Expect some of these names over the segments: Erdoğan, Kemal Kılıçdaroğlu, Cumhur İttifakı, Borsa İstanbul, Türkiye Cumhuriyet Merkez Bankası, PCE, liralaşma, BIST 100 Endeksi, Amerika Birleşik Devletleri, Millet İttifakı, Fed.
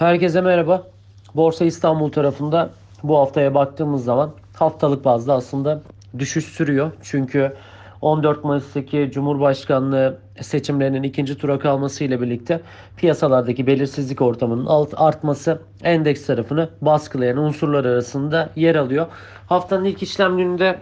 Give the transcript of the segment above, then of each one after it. Herkese merhaba. Borsa İstanbul tarafında bu haftaya baktığımız zaman haftalık bazda aslında düşüş sürüyor. Çünkü 14 Mayıs'taki Cumhurbaşkanlığı seçimlerinin ikinci tura kalması ile birlikte piyasalardaki belirsizlik ortamının artması endeks tarafını baskılayan unsurlar arasında yer alıyor. Haftanın ilk işlem gününde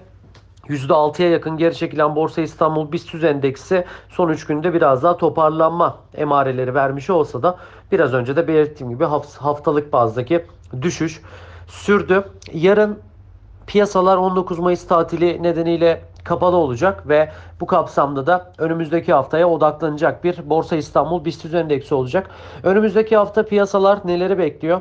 %6'ya yakın geri çekilen Borsa İstanbul BIST 100 Endeksi son 3 günde biraz daha toparlanma emareleri vermiş olsa da biraz önce de belirttiğim gibi haftalık bazdaki düşüş sürdü. Yarın piyasalar 19 Mayıs tatili nedeniyle kapalı olacak ve bu kapsamda da önümüzdeki haftaya odaklanacak bir Borsa İstanbul BIST 100 Endeksi olacak. Önümüzdeki hafta piyasalar neleri bekliyor?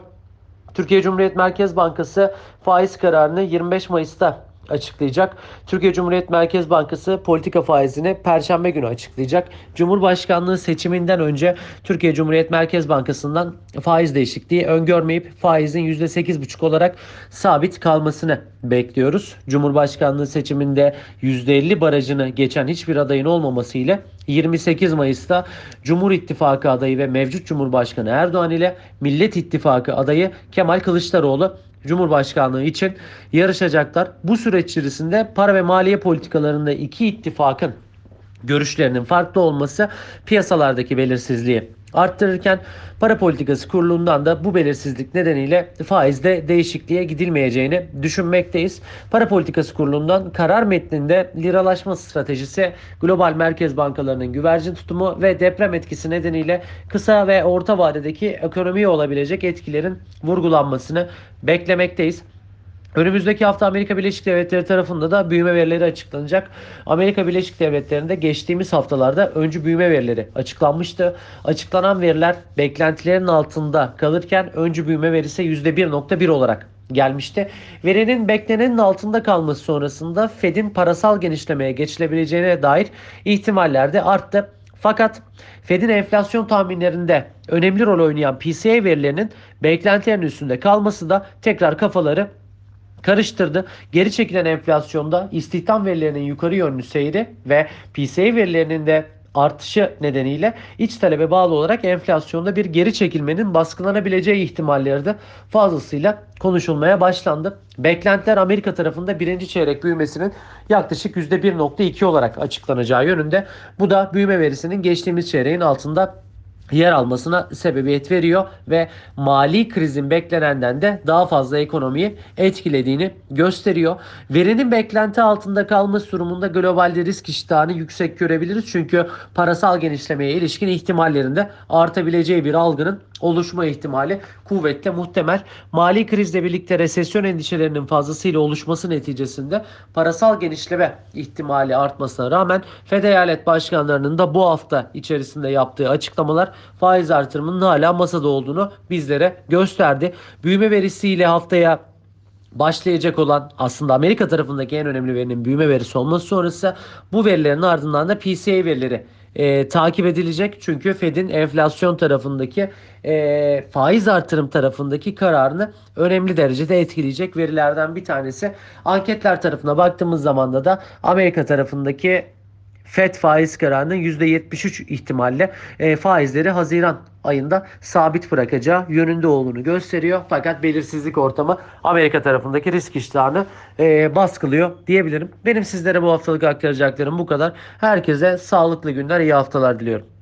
Türkiye Cumhuriyet Merkez Bankası faiz kararını 25 Mayıs'ta açıklayacak. Türkiye Cumhuriyet Merkez Bankası politika faizini Perşembe günü açıklayacak. Cumhurbaşkanlığı seçiminden önce Türkiye Cumhuriyet Merkez Bankası'ndan faiz değişikliği öngörmeyip faizin %8,5 olarak sabit kalmasını bekliyoruz. Cumhurbaşkanlığı seçiminde %50 barajını geçen hiçbir adayın olmaması ile 28 Mayıs'ta Cumhur İttifakı adayı ve mevcut Cumhurbaşkanı Erdoğan ile Millet İttifakı adayı Kemal Kılıçdaroğlu Cumhurbaşkanlığı için yarışacaklar. Bu süreç içerisinde para ve maliye politikalarında iki ittifakın görüşlerinin farklı olması piyasalardaki belirsizliği arttırırken para politikası kurulundan da bu belirsizlik nedeniyle faizde değişikliğe gidilmeyeceğini düşünmekteyiz. Para politikası kurulundan karar metninde liralaşma stratejisi, global merkez bankalarının güvercin tutumu ve deprem etkisi nedeniyle kısa ve orta vadedeki ekonomiye olabilecek etkilerin vurgulanmasını beklemekteyiz. Önümüzdeki hafta Amerika Birleşik Devletleri tarafında da büyüme verileri açıklanacak. Amerika Birleşik Devletleri'nde geçtiğimiz haftalarda öncü büyüme verileri açıklanmıştı. Açıklanan veriler beklentilerin altında kalırken öncü büyüme verisi %1,1 olarak gelmişti. Verinin beklenenin altında kalması sonrasında Fed'in parasal genişlemeye geçilebileceğine dair ihtimaller de arttı. Fakat Fed'in enflasyon tahminlerinde önemli rol oynayan PCE verilerinin beklentilerin üstünde kalması da tekrar kafaları karıştırdı. Geri çekilen enflasyonda istihdam verilerinin yukarı yönlü seyri ve PCE verilerinin de artışı nedeniyle iç talebe bağlı olarak enflasyonda bir geri çekilmenin baskılanabileceği ihtimalleri de fazlasıyla konuşulmaya başlandı. Beklentiler Amerika tarafında birinci çeyrek büyümesinin yaklaşık %1,2 olarak açıklanacağı yönünde. Bu da büyüme verisinin geçtiğimiz çeyreğin altında yer almasına sebebiyet veriyor ve mali krizin beklenenden de daha fazla ekonomiyi etkilediğini gösteriyor. Verinin beklenti altında kalması durumunda globalde risk iştahını yüksek görebiliriz. Çünkü parasal genişlemeye ilişkin ihtimallerinde artabileceği bir algının oluşma ihtimali kuvvetle muhtemel. Mali krizle birlikte resesyon endişelerinin fazlasıyla oluşması neticesinde parasal genişleme ihtimali artmasına rağmen Fed eyalet başkanlarının da bu hafta içerisinde yaptığı açıklamalar faiz artırımının hala masada olduğunu bizlere gösterdi. Büyüme verisiyle haftaya başlayacak olan aslında Amerika tarafındaki en önemli verinin büyüme verisi olması sonrası bu verilerin ardından da PCE verileri takip edilecek. Çünkü Fed'in enflasyon tarafındaki faiz artırım tarafındaki kararını önemli derecede etkileyecek verilerden bir tanesi. Anketler tarafına baktığımız zaman da Amerika tarafındaki Fed faiz kararının %73 ihtimalle faizleri Haziran ayında sabit bırakacağı yönünde olduğunu gösteriyor. Fakat belirsizlik ortamı Amerika tarafındaki risk iştahını baskılıyor diyebilirim. Benim sizlere bu haftalık aktaracaklarım bu kadar. Herkese sağlıklı günler, iyi haftalar diliyorum.